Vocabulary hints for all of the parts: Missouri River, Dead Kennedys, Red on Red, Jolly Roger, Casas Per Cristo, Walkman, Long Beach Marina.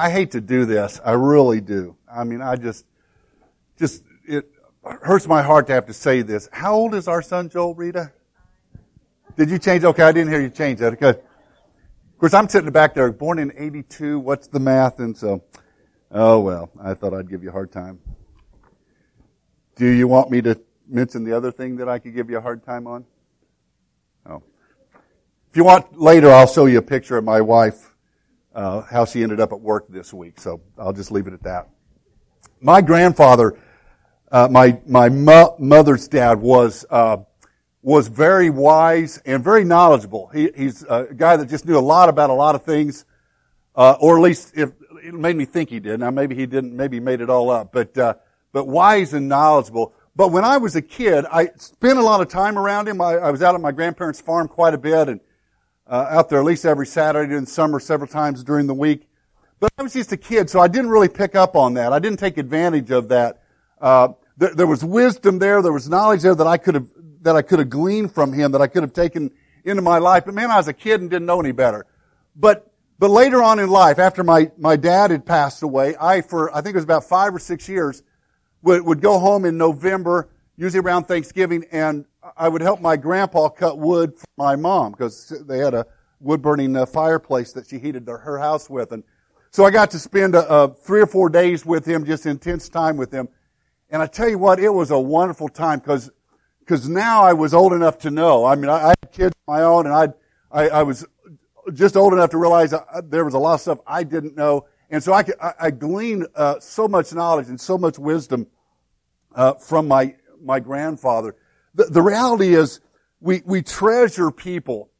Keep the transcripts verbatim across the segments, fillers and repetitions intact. I hate to do this. I really do. I mean, I just, just, it hurts my heart to have to say this. How old is our son, Joel, Rita? Did you change? Okay, I didn't hear you change that. Okay. Of course, I'm sitting back there, born in eighty-two. What's the math? And so, oh, well, I thought I'd give you a hard time. Do you want me to mention the other thing that I could give you a hard time on? Oh. If you want, later I'll show you a picture of my wife, uh, how she ended up at work this week. So I'll just leave it at that. My grandfather, uh, my, my mo- mother's dad was, uh, was very wise and very knowledgeable. He, he's a guy that just knew a lot about a lot of things, uh, or at least if, it made me think he did. Now maybe he didn't, maybe he made it all up, but, uh, but wise and knowledgeable. But when I was a kid, I spent a lot of time around him. I, I was out at my grandparents' farm quite a bit and uh, out there at least every Saturday in the summer, several times during the week. But I was just a kid, so I didn't really pick up on that. I didn't take advantage of that. Uh, th- there was wisdom there. There was knowledge there that I could have, that I could have gleaned from him, that I could have taken into my life. But man, I was a kid and didn't know any better. But but later on in life, after my, my dad had passed away, I, for I think it was about five or six years, would would go home in November, usually around Thanksgiving, and I would help my grandpa cut wood for my mom because they had a wood-burning uh, fireplace that she heated their, her house with. And so I got to spend uh, uh, three or four days with him, just intense time with him. And I tell you what, it was a wonderful time because because now I was old enough to know. I mean, I, I had kids of my own, and I'd, I I was just old enough to realize I, there was a lot of stuff I didn't know. And so I, I, I gleaned uh, so much knowledge and so much wisdom uh, from my my grandfather. The, the reality is, we we treasure people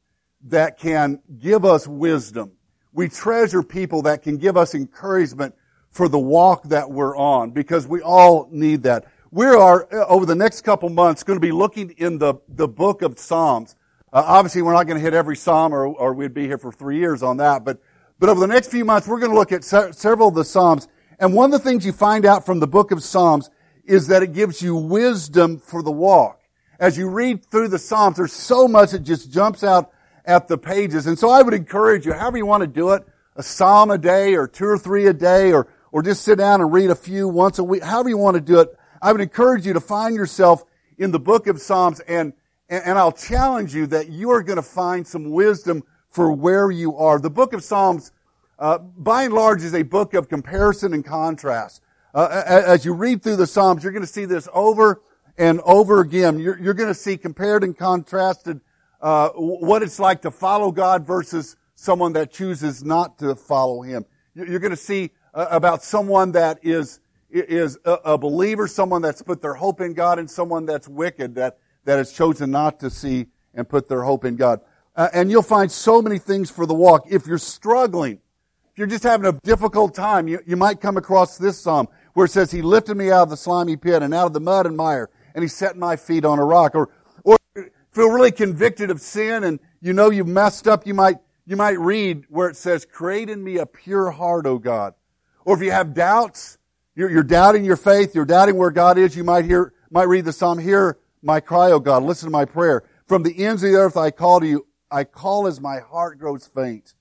that can give us wisdom. We treasure people that can give us encouragement for the walk that we're on, because we all need that. We are, over the next couple months, going to be looking in the the book of Psalms. Uh, obviously, we're not going to hit every psalm, or or we'd be here for three years on that, but. But over the next few months, we're going to look at se- several of the Psalms. And one of the things you find out from the book of Psalms is that it gives you wisdom for the walk. As you read through the Psalms, there's so much that just jumps out at the pages. And so I would encourage you, however you want to do it, a psalm a day or two or three a day, or or just sit down and read a few once a week, however you want to do it. I would encourage you to find yourself in the book of Psalms, and and, and I'll challenge you that you are going to find some wisdom for where you are. The book of Psalms, uh, by and large, is a book of comparison and contrast. Uh, as you read through the Psalms, you're going to see this over and over again. You're, you're going to see compared and contrasted uh, what it's like to follow God versus someone that chooses not to follow Him. You're going to see uh, about someone that is is a, a believer, someone that's put their hope in God, and someone that's wicked, that that has chosen not to see and put their hope in God. Uh, and you'll find so many things for the walk. If you're struggling, if you're just having a difficult time, you, you might come across this psalm where it says, He lifted me out of the slimy pit and out of the mud and mire, and He set my feet on a rock. Or, or feel really convicted of sin and you know you've messed up, you might, you might read where it says, Create in me a pure heart, O God. Or if you have doubts, you're, you're doubting your faith, you're doubting where God is, you might hear, might read the psalm, Hear my cry, O God, listen to my prayer. From the ends of the earth I call to you. I call as my heart grows faint.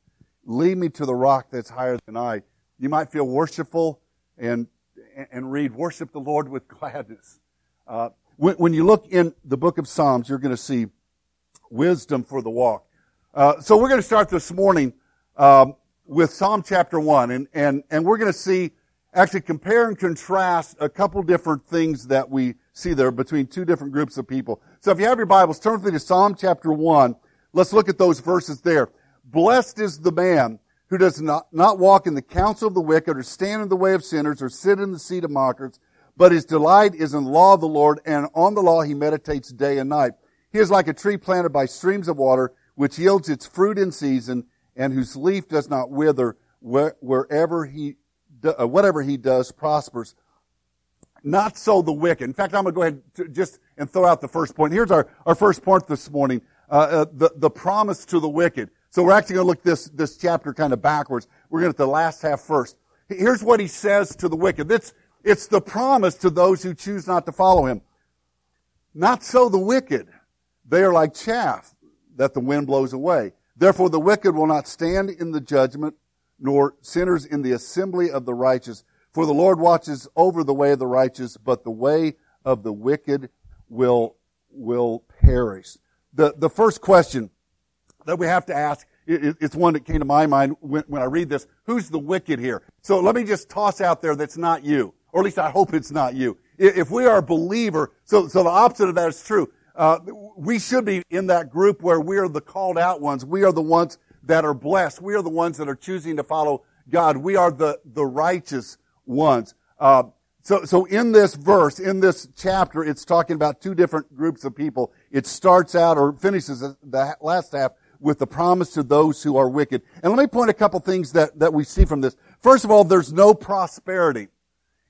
Lead me to the rock that's higher than I. You might feel worshipful and and read, Worship the Lord with gladness. Uh, when, when you look in the book of Psalms, you're going to see wisdom for the walk. Uh, so we're going to start this morning um, with Psalm chapter one, and and and we're going to see, actually compare and contrast a couple different things that we see there between two different groups of people. So if you have your Bibles, turn with me to Psalm chapter one. Let's look at those verses there. Blessed is the man who does not, not walk in the counsel of the wicked, or stand in the way of sinners, or sit in the seat of mockers, but his delight is in the law of the Lord, and on the law he meditates day and night. He is like a tree planted by streams of water, which yields its fruit in season, and whose leaf does not wither. Wherever he, whatever he does prospers. Not so the wicked. In fact, I'm going to go ahead and just and throw out the first point. Here's our, our first point this morning. Uh, the, the promise to the wicked. So we're actually going to look this, this chapter kind of backwards. We're going to at the last half first. Here's what he says to the wicked. It's, it's the promise to those who choose not to follow him. Not so the wicked. They are like chaff that the wind blows away. Therefore the wicked will not stand in the judgment, nor sinners in the assembly of the righteous. For the Lord watches over the way of the righteous, but the way of the wicked will will perish. The the first question that we have to ask, it, it's one that came to my mind when, when I read this. Who's the wicked here? So let me just toss out there that's not you, or at least I hope it's not you. If we are a believer, so so the opposite of that is true. Uh, we should be in that group where we are the called out ones. We are the ones that are blessed. We are the ones that are choosing to follow God. We are the the righteous ones. Uh, so so in this verse, in this chapter, it's talking about two different groups of people. It starts out or finishes the last half with the promise to those who are wicked. And let me point a couple things that that we see from this. First of all, there's no prosperity.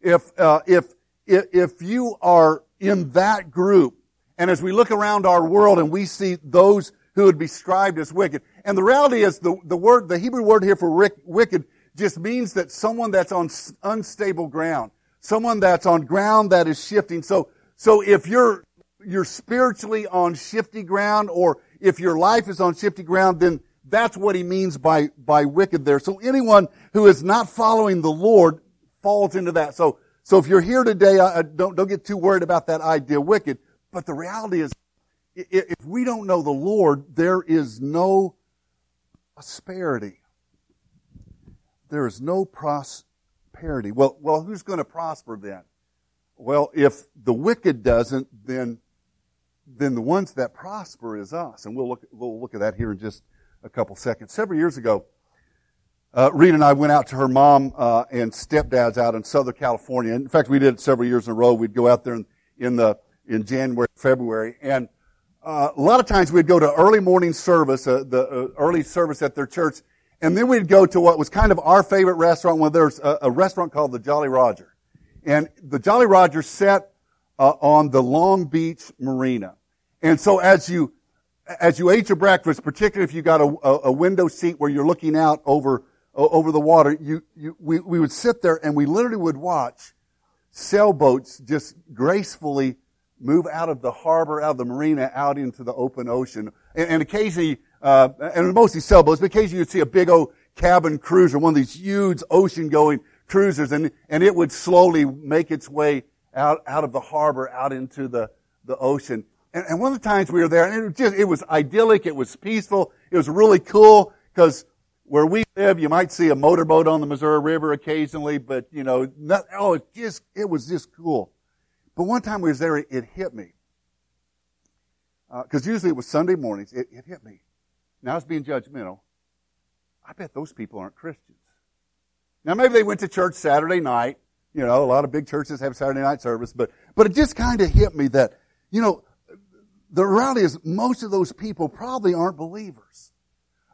If uh, if if you are in that group, and as we look around our world and we see those who would be described as wicked, and the reality is the, the word, the Hebrew word here for rick, wicked just means that someone that's on unstable ground, someone that's on ground that is shifting. So, so if you're, you're spiritually on shifty ground, or if your life is on shifty ground, then that's what he means by, by wicked there. So anyone who is not following the Lord falls into that. So, so if you're here today, I, I don't, don't get too worried about that idea wicked. But the reality is, if we don't know the Lord, there is no prosperity. There is no prosperity. Well, well, who's going to prosper then? Well, if the wicked doesn't, then then the ones that prosper is us, and we'll look we'll look at that here in just a couple seconds. Several years ago, uh, Rita and I went out to her mom uh, and stepdad's out in Southern California. In fact, we did it several years in a row. We'd go out there in, in the in January, February, and uh, a lot of times we'd go to early morning service, uh, the uh, early service at their church, and then we'd go to what was kind of our favorite restaurant. Well, there's a, a restaurant called the Jolly Roger, and the Jolly Roger sat uh, on the Long Beach Marina, and so as you as you ate your breakfast, particularly if you got a, a window seat where you're looking out over uh, over the water, you, you we we would sit there and we literally would watch sailboats just gracefully move out of the harbor, out of the marina, out into the open ocean. And, and occasionally, uh, and mostly sailboats, but occasionally you'd see a big old cabin cruiser, one of these huge ocean-going cruisers, and, and it would slowly make its way out, out of the harbor, out into the, the ocean. And, and one of the times we were there, and it was just, it was idyllic, it was peaceful, it was really cool, because where we live, you might see a motorboat on the Missouri River occasionally, but, you know, not, oh, it just, it was just cool. But one time we was there, it hit me. Because uh, usually it was Sunday mornings. It, it hit me. Now I was being judgmental. I bet those people aren't Christians. Now maybe they went to church Saturday night. You know, a lot of big churches have Saturday night service. But, but it just kind of hit me that, you know, the reality is most of those people probably aren't believers.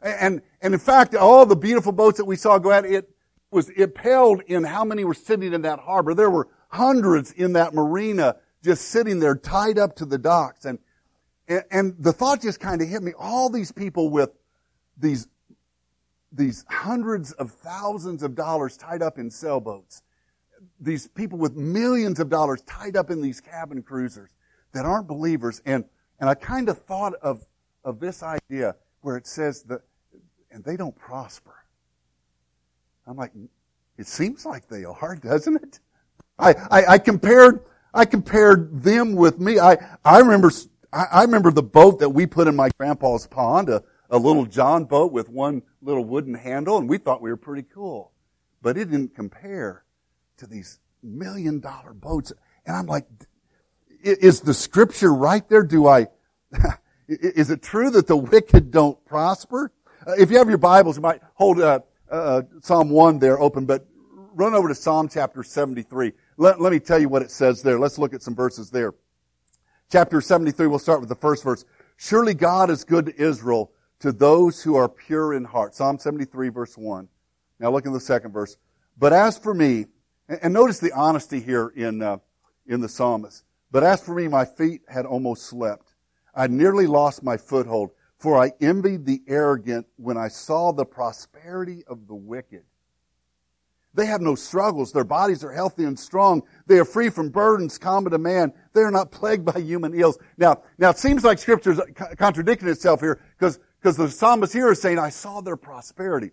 And, and in fact, all the beautiful boats that we saw go out, it was, it paled in how many were sitting in that harbor. There were hundreds in that marina just sitting there tied up to the docks. And and, and the thought just kind of hit me. All these people with these, these hundreds of thousands of dollars tied up in sailboats. These people with millions of dollars tied up in these cabin cruisers that aren't believers. And, and I kind of thought of, of this idea where it says that, and they don't prosper. I'm like, it seems like they are, doesn't it? I, I, I compared, I compared them with me. I, I remember, I, I remember the boat that we put in my grandpa's pond, a, a little John boat with one little wooden handle, and we thought we were pretty cool. But it didn't compare to these million dollar boats. And I'm like, is the scripture right there? Do I, is it true that the wicked don't prosper? Uh, if you have your Bibles, you might hold, uh, uh, Psalm one there open, but run over to Psalm chapter seventy-three. Let, let me tell you what it says there. Let's look at some verses there. Chapter seventy-three, we'll start with the first verse. Surely God is good to Israel, to those who are pure in heart. Psalm seventy-three, verse one. Now look at the second verse. But as for me, and, and notice the honesty here in uh, in the psalmist. But as for me, my feet had almost slept. I nearly lost my foothold, for I envied the arrogant when I saw the prosperity of the wicked. They have no struggles. Their bodies are healthy and strong. They are free from burdens common to man. They are not plagued by human ills. Now, now it seems like Scripture is contradicting itself here because because the psalmist here is saying, I saw their prosperity.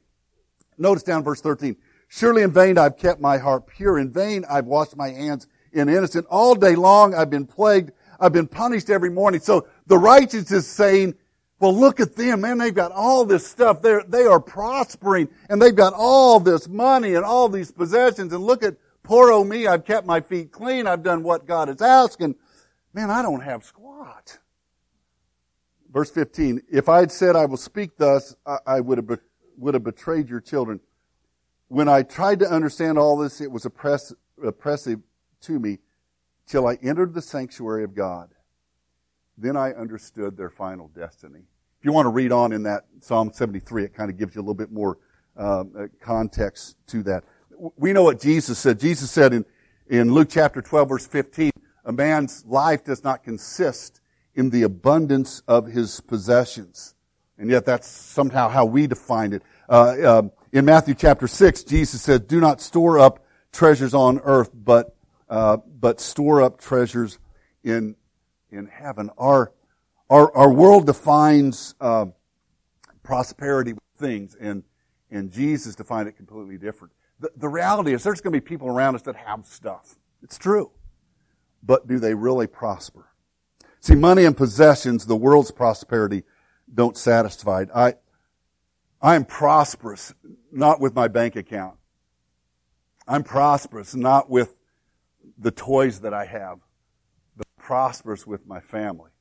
Notice down verse thirteen. Surely in vain I've kept my heart pure. In vain I've washed my hands in innocence. All day long I've been plagued. I've been punished every morning. So the righteous is saying, well, look at them, man. They've got all this stuff. They're, they are prospering, and they've got all this money and all these possessions. And look at poor old me. I've kept my feet clean. I've done what God is asking. Man, I don't have squat. Verse fifteen, if I had said I will speak thus, I, I would have, be, would have betrayed your children. When I tried to understand all this, it was oppress, oppressive to me till I entered the sanctuary of God. Then I understood their final destiny. If you want to read on in that Psalm seventy-three, it kind of gives you a little bit more um, context to that. We know what Jesus said. Jesus said in, in Luke chapter twelve, verse fifteen, a man's life does not consist in the abundance of his possessions. And yet that's somehow how we define it. Uh, um, in Matthew chapter six, Jesus said, do not store up treasures on earth, but, uh, but store up treasures in, in heaven. Our, our, our world defines, uh, prosperity with things, and, and Jesus defined it completely different. The, the reality is there's going to be people around us that have stuff. It's true. But do they really prosper? See, money and possessions, the world's prosperity, don't satisfy. I, I am prosperous, not with my bank account. I'm prosperous, not with the toys that I have, but prosperous with my family.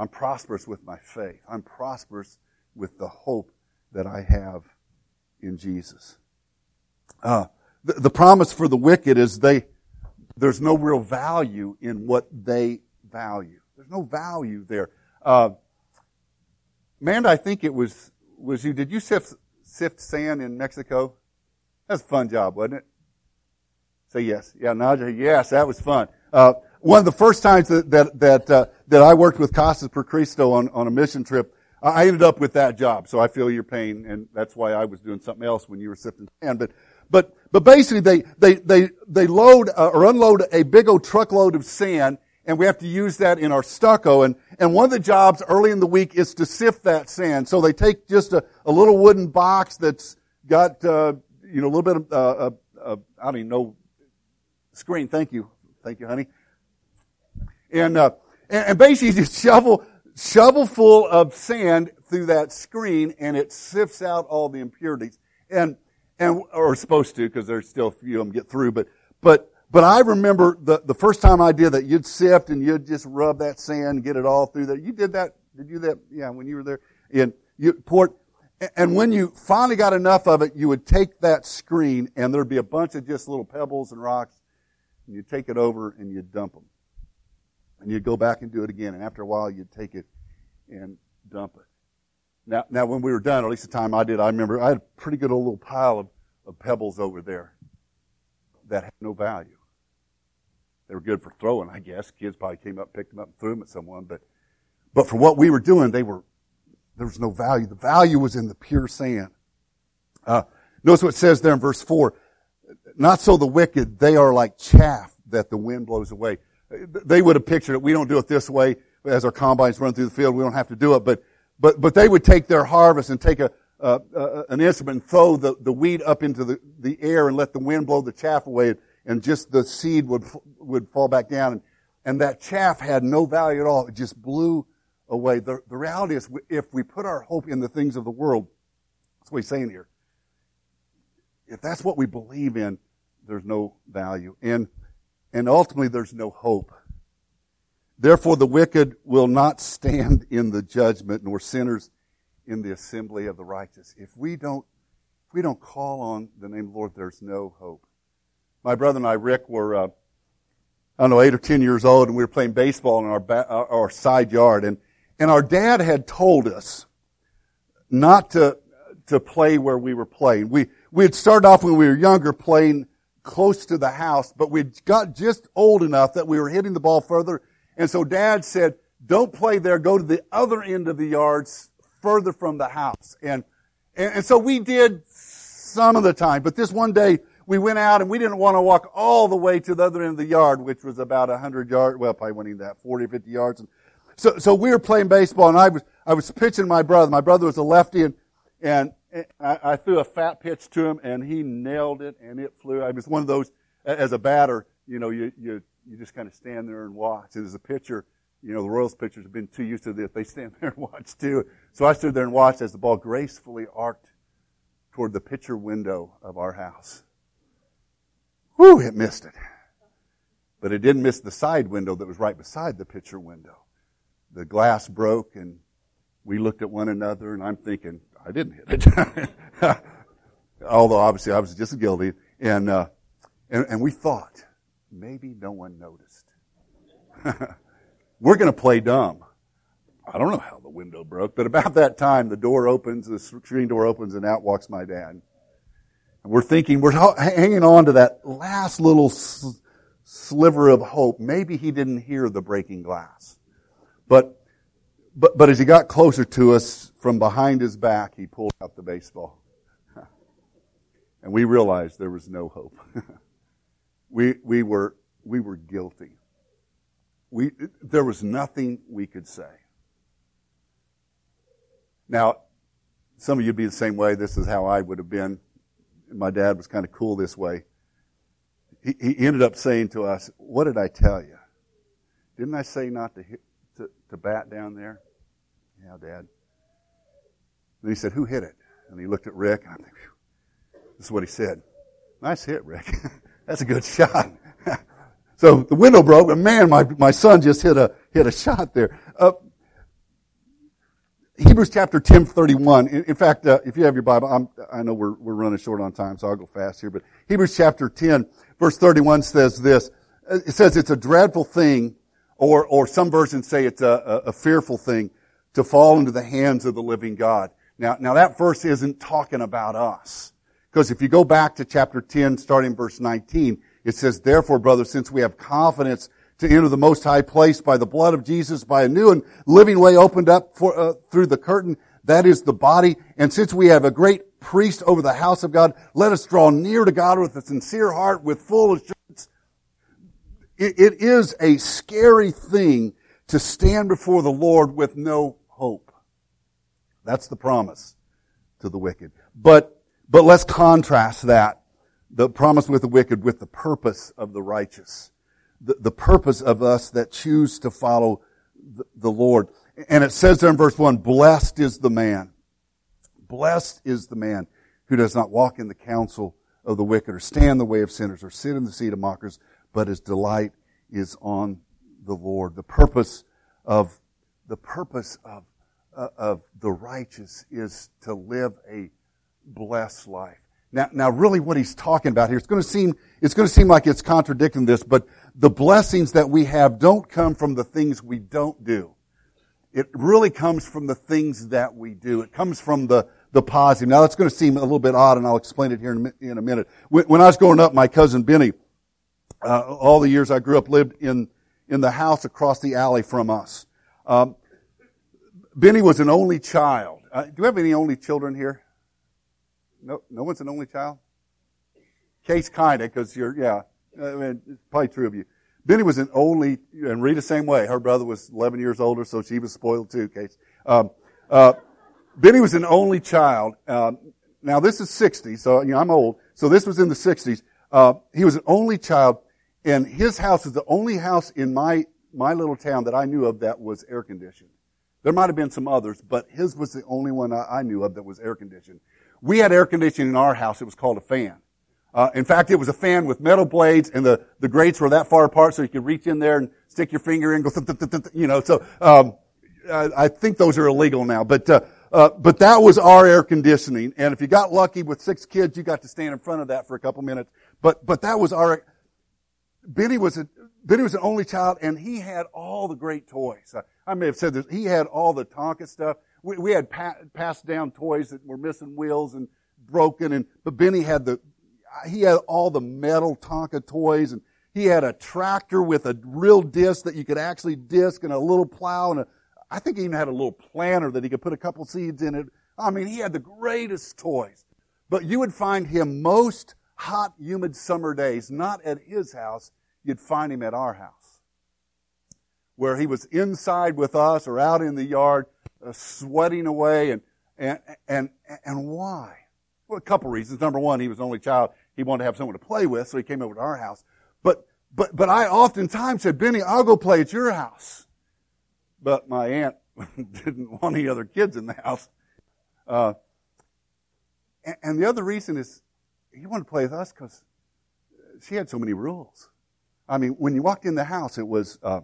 I'm prosperous with my faith. I'm prosperous with the hope that I have in Jesus. Uh, the, the promise for the wicked is they, there's no real value in what they value. There's no value there. Uh, Amanda, I think it was was you. Did you sift, sift sand in Mexico? That's a fun job, wasn't it? Say yes. Yeah, Naja, yes, that was fun. Uh, one of the first times that that that, uh, that I worked with Casas Per Cristo on, on a mission trip, I ended up with that job, so I feel your pain, and that's why I was doing something else when you were sifting sand. But but but basically, they, they, they, they load uh, or unload a big old truckload of sand, and we have to use that in our stucco. And, and one of the jobs early in the week is to sift that sand. So they take just a, a little wooden box that's got, uh, you know, a little bit of, uh, uh, I don't even know, screen. Thank you. Thank you, honey. And, uh, and, and basically just shovel, shovel full of sand through that screen, and it sifts out all the impurities. And, and, or supposed to, because there's still a few of them get through, but, but, But I remember the, the first time I did that, you'd sift and you'd just rub that sand, get it all through there. You did that, did you that? Yeah, when you were there. And you poured, and when you finally got enough of it, you would take that screen and there'd be a bunch of just little pebbles and rocks, and you'd take it over and you'd dump them. And you'd go back and do it again, and after a while you'd take it and dump it. Now, now when we were done, or at least the time I did, I remember I had a pretty good old little pile of, of pebbles over there that had no value. They were good for throwing, I guess. Kids probably came up, picked them up, and threw them at someone. But, but for what we were doing, they were there was no value. The value was in the pure sand. Uh, notice what it says there in verse four. Not so the wicked; they are like chaff that the wind blows away. They would have pictured it. We don't do it this way. As our combines run through the field, we don't have to do it. But, but, but they would take their harvest and take a uh, uh an instrument and throw the, the weed up into the, the air and let the wind blow the chaff away. And just the seed would would fall back down, and, and that chaff had no value at all. It just blew away. The, the reality is, if we put our hope in the things of the world, that's what he's saying here. If that's what we believe in, there's no value, and and ultimately there's no hope. Therefore, the wicked will not stand in the judgment, nor sinners in the assembly of the righteous. If we don't, if we don't call on the name of the Lord, there's no hope. My brother and I, Rick, were, uh, I don't know, eight or ten years old, and we were playing baseball in our ba- our side yard. And, and our dad had told us not to to play where we were playing. We we had started off when we were younger playing close to the house, but we'd got just old enough that we were hitting the ball further. And so Dad said, don't play there, go to the other end of the yards, further from the house. And and, and so we did some of the time, but this one day, we went out, and we didn't want to walk all the way to the other end of the yard, which was about one hundred yards. Well, probably wasn't even that, forty or fifty yards. And so, so we were playing baseball, and I was, I was pitching my brother. My brother was a lefty, and, and, I, I threw a fat pitch to him, and he nailed it, and it flew. I was one of those, as a batter, you know, you you, you just kind of stand there and watch. And as a pitcher, you know, the Royals pitchers have been too used to this. They stand there and watch, too. So I stood there and watched as the ball gracefully arced toward the pitcher window of our house. Whew, it missed it. But it didn't miss the side window that was right beside the pitcher window. The glass broke, and we looked at one another, and I'm thinking, I didn't hit it. Although, obviously, I was just guilty. And, uh, and, and we thought, maybe no one noticed. We're going to play dumb. I don't know how the window broke, but about that time, the door opens, the screen door opens, and out walks my dad. And we're thinking, we're hanging on to that last little s- sliver of hope. Maybe he didn't hear the breaking glass. But, but, but as he got closer to us, from behind his back, he pulled out the baseball. And we realized there was no hope. we, we were, we were guilty. We, there was nothing we could say. Now, some of you'd be the same way. This is how I would have been. My dad was kind of cool this way. He, he ended up saying to us, "What did I tell you? Didn't I say not to hit, to, to bat down there?" "Yeah, Dad." And he said, "Who hit it?" And he looked at Rick, and I think, this is what he said. "Nice hit, Rick. That's a good shot." So the window broke, and man, my, my son just hit a hit a shot there. Uh, Hebrews chapter ten thirty-one. In, in fact, uh, if you have your Bible, I'm, I know we're we're running short on time, so I'll go fast here. But Hebrews chapter ten, verse thirty-one says this. It says it's a dreadful thing, or or some versions say it's a, a, a fearful thing, to fall into the hands of the living God. Now, now that verse isn't talking about us, because if you go back to chapter ten, starting verse nineteen. It says, "Therefore, brothers, since we have confidence to enter the most high place by the blood of Jesus, by a new and living way opened up for, uh, through the curtain, that is the body, and since we have a great priest over the house of God, let us draw near to God with a sincere heart, with full assurance." It, it is a scary thing to stand before the Lord with no hope. That's the promise to the wicked. But, but let's contrast that. The promise with the wicked with the purpose of the righteous. The, the purpose of us that choose to follow the, the Lord. And it says there in verse one, "Blessed is the man. Blessed is the man who does not walk in the counsel of the wicked, or stand in the way of sinners, or sit in the seat of mockers, but his delight is on the Lord." The purpose of, the purpose of, uh, of the righteous is to live a blessed life. Now, now really what he's talking about here, it's going to seem, it's going to seem like it's contradicting this, but the blessings that we have don't come from the things we don't do. It really comes from the things that we do. It comes from the, the positive. Now that's going to seem a little bit odd, and I'll explain it here in, in a minute. When, when I was growing up, my cousin Benny, uh, all the years I grew up, lived in, in the house across the alley from us. Um, Benny was an only child. Uh, do you have any only children here? No, no one's an only child? Case kind of, because you're, yeah, I mean, it's probably true of you. Benny was an only, and Rita same way. Her brother was eleven years older, so she was spoiled too, Case. Um, uh, Benny was an only child. Um, now this is sixty, so, you know, I'm old. So this was in the sixties. Uh, he was an only child, and his house is the only house in my, my little town that I knew of that was air conditioned. There might have been some others, but his was the only one I, I knew of that was air conditioned. We had air conditioning in our house. It was called a fan. Uh, in fact, it was a fan with metal blades, and the, the grates were that far apart, so you could reach in there and stick your finger in, go, th- th- th- th- you know. So um, I, I think those are illegal now. But uh, uh, but that was our air conditioning. And if you got lucky with six kids, you got to stand in front of that for a couple minutes. But but that was our. Benny was a Benny was an only child, and he had all the great toys. I, I may have said this. He had all the Tonka stuff. We, we had pa- passed down toys that were missing wheels and broken, and but Benny had the he had all the metal Tonka toys, and he had a tractor with a real disc that you could actually disc, and a little plow, and a, I think he even had a little planter that he could put a couple seeds in it. I mean, he had the greatest toys. But you would find him most hot, humid summer days, not at his house. You'd find him at our house, where he was inside with us or out in the yard, Uh, sweating away, and And, and, and why? Well, a couple reasons. Number one, he was the only child. He wanted to have someone to play with, so he came over to our house. But, but, but I oftentimes said, Benny, I'll go play at your house. But my aunt didn't want any other kids in the house. Uh, and, and the other reason is he wanted to play with us because she had so many rules. I mean, when you walked in the house, it was, uh,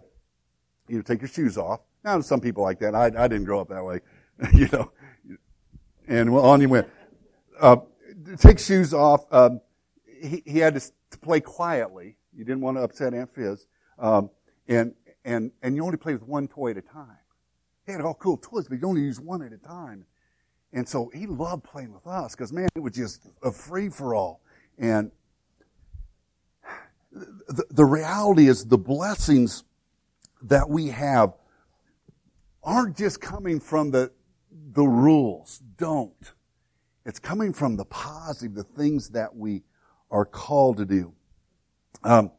you know, take your shoes off. Now, some people like that. I, I didn't grow up that way, you know. And on you went. Uh, take shoes off. Um, he, he had to, to play quietly. You didn't want to upset Aunt Fizz. Um, and, and, and you only played with one toy at a time. He had all cool toys, but you only used one at a time. And so he loved playing with us because, man, it was just a free-for-all. And the, the reality is the blessings that we have aren't just coming from the the rules. Don't. It's coming from the positive, the things that we are called to do. Um,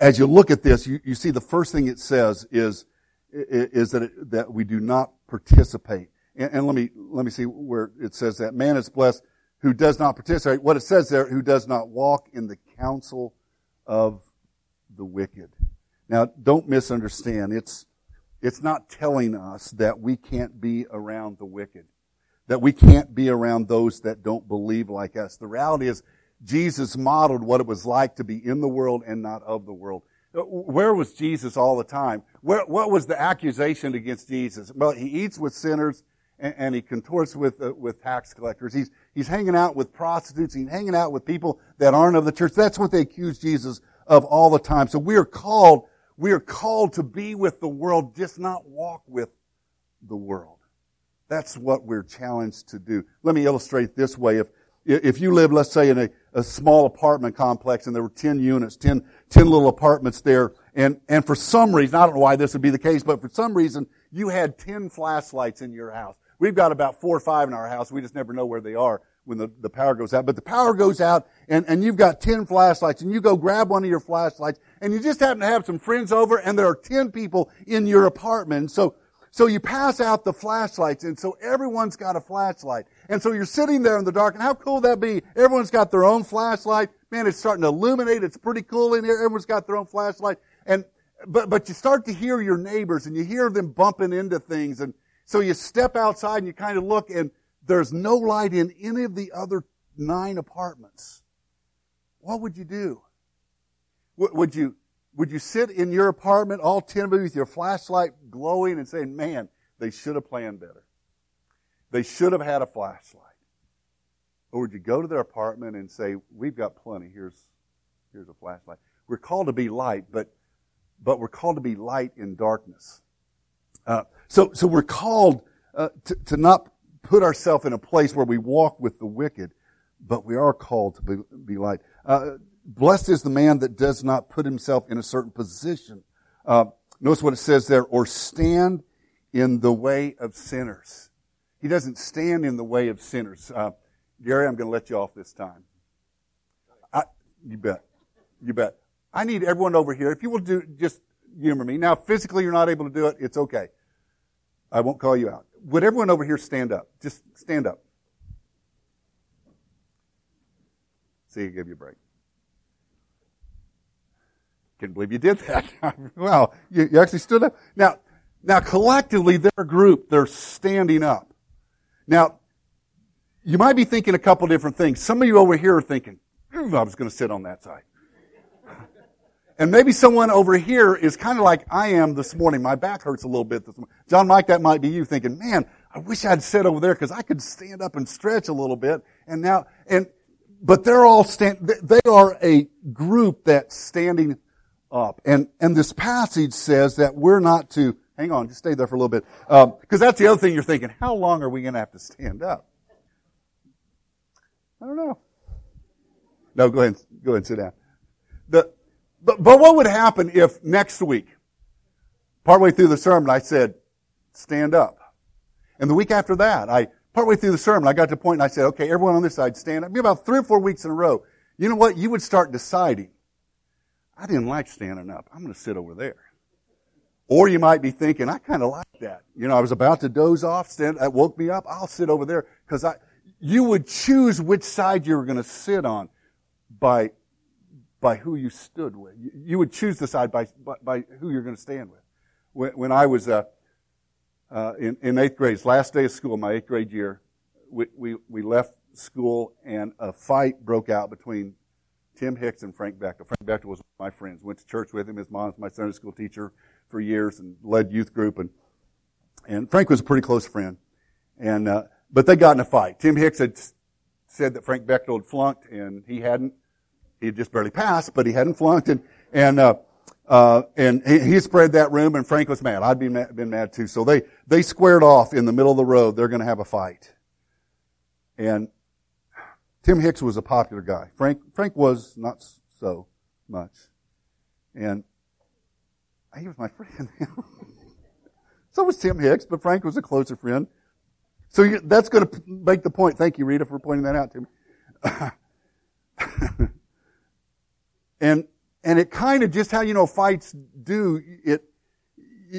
as you look at this, you, you see the first thing it says is is that it, that we do not participate. And, and let me let me see where it says that man is blessed who does not participate. What it says there, who does not walk in the counsel of the wicked. Now, don't misunderstand. It's It's not telling us that we can't be around the wicked, that we can't be around those that don't believe like us. The reality is Jesus modeled what it was like to be in the world and not of the world. Where was Jesus all the time? Where, what was the accusation against Jesus? Well, he eats with sinners and, and he contorts with uh, with tax collectors. He's he's hanging out with prostitutes. He's hanging out with people that aren't of the church. That's what they accuse Jesus of all the time. So we are called We are called to be with the world, just not walk with the world. That's what we're challenged to do. Let me illustrate this way. If if you live, let's say, in a, a small apartment complex, and there were ten units, ten, ten little apartments there, and, and for some reason, I don't know why this would be the case, but for some reason, you had ten flashlights in your house. We've got about four or five in our house. We just never know where they are when the, the power goes out. But the power goes out, and, and you've got ten flashlights, and you go grab one of your flashlights, and you just happen to have some friends over, and there are ten people in your apartment. So, so you pass out the flashlights, and so everyone's got a flashlight. And so you're sitting there in the dark, and how cool would that be? Everyone's got their own flashlight. Man, it's starting to illuminate. It's pretty cool in here. Everyone's got their own flashlight. And, but, but you start to hear your neighbors, and you hear them bumping into things. And so you step outside, and you kind of look, and there's no light in any of the other nine apartments. What would you do? Would you, would you sit in your apartment, all ten of you, with your flashlight glowing and saying, man, they should have planned better. They should have had a flashlight. Or would you go to their apartment and say, we've got plenty, here's, here's a flashlight. We're called to be light, but, but we're called to be light in darkness. Uh, so, so we're called, uh, to, to not put ourselves in a place where we walk with the wicked, but we are called to be, be light. Uh, blessed is the man that does not put himself in a certain position. Uh, notice what it says there, or stand in the way of sinners. He doesn't stand in the way of sinners. Uh, Gary, I'm going to let you off this time. I, you bet. You bet. I need everyone over here. If you will do, just humor me. Now, physically you're not able to do it. It's okay. I won't call you out. Would everyone over here stand up? Just stand up. See, I give you a break. Couldn't believe you did that. Wow, you, you actually stood up. Now, now collectively, their group, they're standing up. Now, you might be thinking a couple different things. Some of you over here are thinking, ooh, I was going to sit on that side. And maybe someone over here is kind of like I am this morning. My back hurts a little bit this morning. John Mike, that might be you thinking, man, I wish I'd sit over there because I could stand up and stretch a little bit. And now, and, but they're all stand, they are a group that's standing up. And, and this passage says that we're not to, hang on, just stay there for a little bit. Um, cause that's the other thing you're thinking, how long are we going to have to stand up? I don't know. No, go ahead, go ahead and sit down. The, But, but what would happen if next week, partway through the sermon, I said, stand up? And the week after that, I, partway through the sermon, I got to a point and I said, okay, everyone on this side, stand up. It'd be about three or four weeks in a row. You know what? You would start deciding, I didn't like standing up. I'm going to sit over there. Or you might be thinking, I kind of like that. You know, I was about to doze off, stand, that woke me up, I'll sit over there. Because I, you would choose which side you were going to sit on by by who you stood with. You, you would choose the side by by, by who you're going to stand with. When, when I was uh, uh, in, in eighth grade, last day of school, my eighth grade year, we, we, we left school and a fight broke out between Tim Hicks and Frank Beckel. Frank Beckel was one of my friends. Went to church with him. His mom's my Sunday school teacher for years and led youth group. And and Frank was a pretty close friend. And uh, but they got in a fight. Tim Hicks had said that Frank Beckel had flunked, and he hadn't. He had just barely passed, but he hadn't flunked. And and uh, uh, and he, he spread that room, and Frank was mad. I'd been mad, been mad too. So they they squared off in the middle of the road. They're going to have a fight. And Tim Hicks was a popular guy. Frank Frank was not so much. And he was my friend. So was Tim Hicks, but Frank was a closer friend. So you, that's going to make the point. Thank you, Rita, for pointing that out to me. and and it kind of just how, you know, fights do. It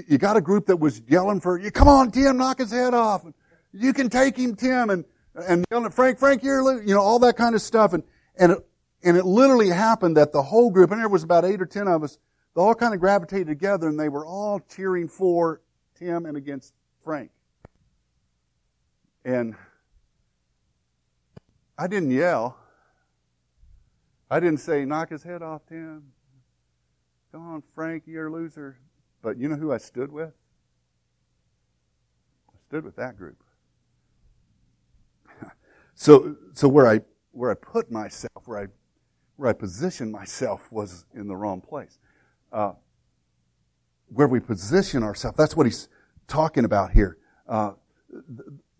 you got a group that was yelling for, you come on, Tim, knock his head off. You can take him, Tim. And And yelling at Frank, Frank, you're losing, you know, all that kind of stuff. And, and it, and it literally happened that the whole group, and there was about eight or ten of us, they all kind of gravitated together and they were all cheering for Tim and against Frank. And I didn't yell. I didn't say, knock his head off, Tim. Come on, Frank, you're a loser. But you know who I stood with? I stood with that group. So, so where I, where I put myself, where I, where I positioned myself was in the wrong place. Uh, where we position ourselves, that's what he's talking about here. Uh,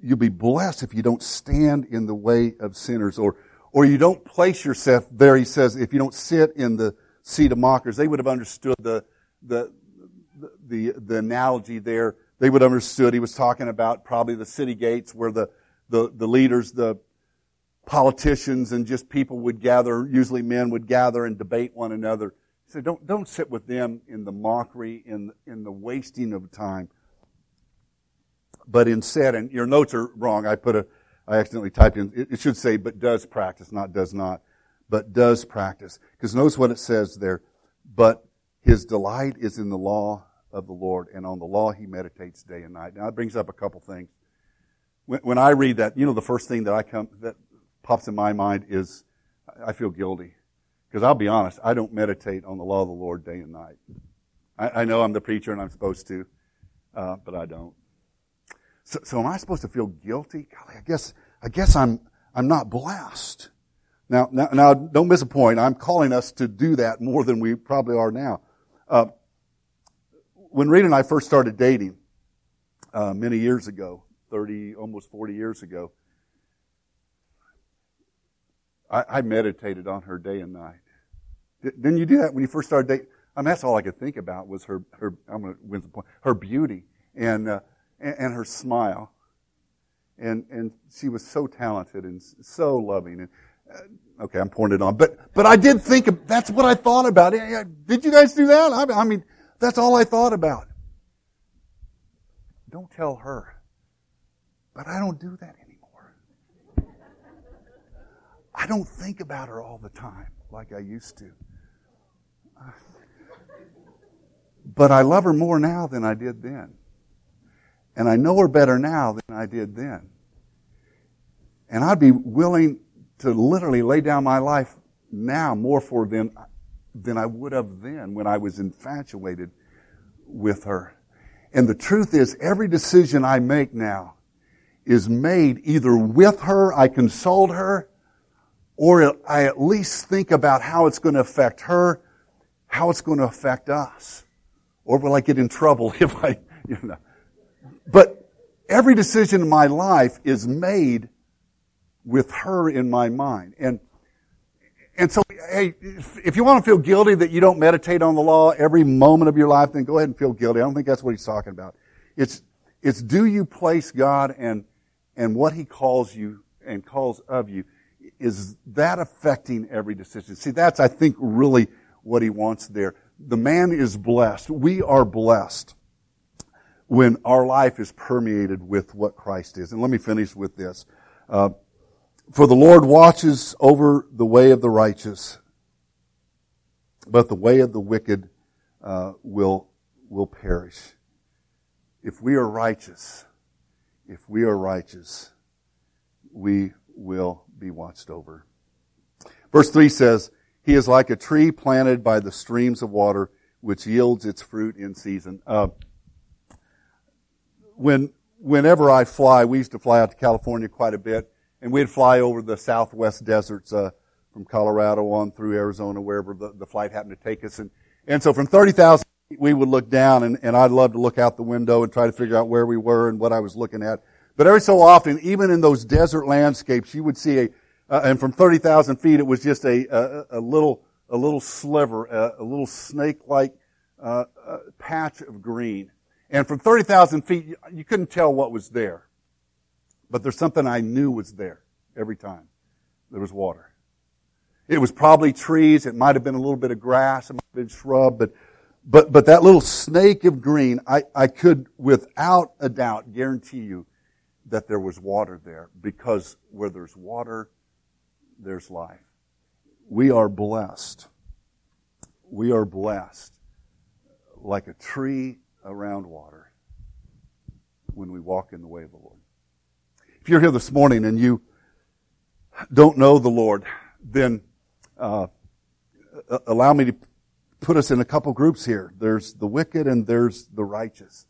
you'll be blessed if you don't stand in the way of sinners, or, or you don't place yourself there. He says, if you don't sit in the seat of mockers, they would have understood the, the, the, the, the analogy there. They would have understood he was talking about probably the city gates where the, The, the leaders, the politicians, and just people would gather, usually men would gather and debate one another. He said, don't, don't sit with them in the mockery, in, in the wasting of time. But instead, and your notes are wrong, I put a, I accidentally typed in, it, it should say, but does practice, not does not, but does practice. Because notice what it says there, but his delight is in the law of the Lord, and on the law he meditates day and night. Now it brings up a couple things. When I read that, you know, the first thing that I come that pops in my mind is I feel guilty. Because I'll be honest, I don't meditate on the law of the Lord day and night. I, I know I'm the preacher and I'm supposed to, uh, but I don't. So, so am I supposed to feel guilty? Golly, I guess I guess I'm I'm not blessed. Now, now, now don't miss a point. I'm calling us to do that more than we probably are now. Uh, when Rita and I first started dating uh, many years ago. thirty, almost forty years ago, I, I meditated on her day and night. Didn't you do that when you first started dating? I mean, that's all I could think about was her, her I'm going to win the point, her beauty and, uh, and and her smile. And and she was so talented and so loving. And uh, okay, I'm pouring it on. But but I did think, of, that's what I thought about. Did you guys do that? I, I mean, that's all I thought about. Don't tell her. But I don't do that anymore. I don't think about her all the time like I used to. Uh, but I love her more now than I did then. And I know her better now than I did then. And I'd be willing to literally lay down my life now more for them than I would have then when I was infatuated with her. And the truth is, every decision I make now is made either with her, I consult her, or I at least think about how it's going to affect her, how it's going to affect us. Or will I get in trouble if I, you know. But every decision in my life is made with her in my mind. And and so, hey, if you want to feel guilty that you don't meditate on the law every moment of your life, then go ahead and feel guilty. I don't think that's what he's talking about. It's, it's do you place God and And what he calls you and calls of you, is that affecting every decision? See, that's, I think, really what he wants there. the man is blessed. We are blessed when our life is permeated with what Christ is. And let me finish with this. Uh, For the Lord watches over the way of the righteous, but the way of the wicked uh, will will perish. If we are righteous, if we are righteous, we will be watched over. Verse three says, "He is like a tree planted by the streams of water, which yields its fruit in season." Uh, when whenever I fly, we used to fly out to California quite a bit. And we'd fly over the southwest deserts uh, from Colorado on through Arizona, wherever the, the flight happened to take us. And, and so from thirty thousand feet, we would look down, and, and I'd love to look out the window and try to figure out where we were and what I was looking at. But every so often, even in those desert landscapes, you would see a, uh, and from thirty thousand feet, it was just a, a, a little, a little sliver, a, a little snake-like uh, uh, patch of green. And from thirty thousand feet, you couldn't tell what was there. But there's something I knew was there every time. There was water. It was probably trees. It might have been a little bit of grass. It might have been shrub. But, but, but that little snake of green, I, I could without a doubt guarantee you that there was water there. Because where there's water, there's life. We are blessed. We are blessed like a tree around water when we walk in the way of the Lord. If you're here this morning and you don't know the Lord, then uh, allow me to put us in a couple groups here. There's the wicked and there's the righteous.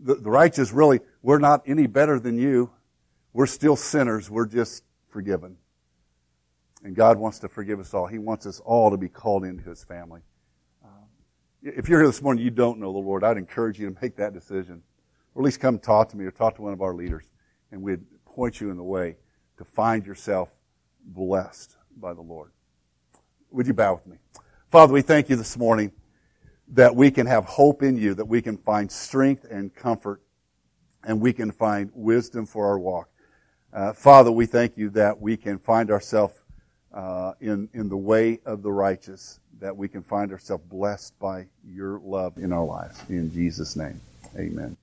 The, the righteous, really, we're not any better than you. We're still sinners. We're just forgiven. And God wants to forgive us all. He wants us all to be called into His family. If you're here this morning and you don't know the Lord, I'd encourage you to make that decision. Or at least come talk to me or talk to one of our leaders. And we'd point you in the way to find yourself blessed by the Lord. Would you bow with me? Father, we thank you this morning that we can have hope in you, that we can find strength and comfort, and we can find wisdom for our walk. Uh, Father, we thank you that we can find ourselves uh, in, in the way of the righteous, that we can find ourselves blessed by your love in our lives. In Jesus' name, amen.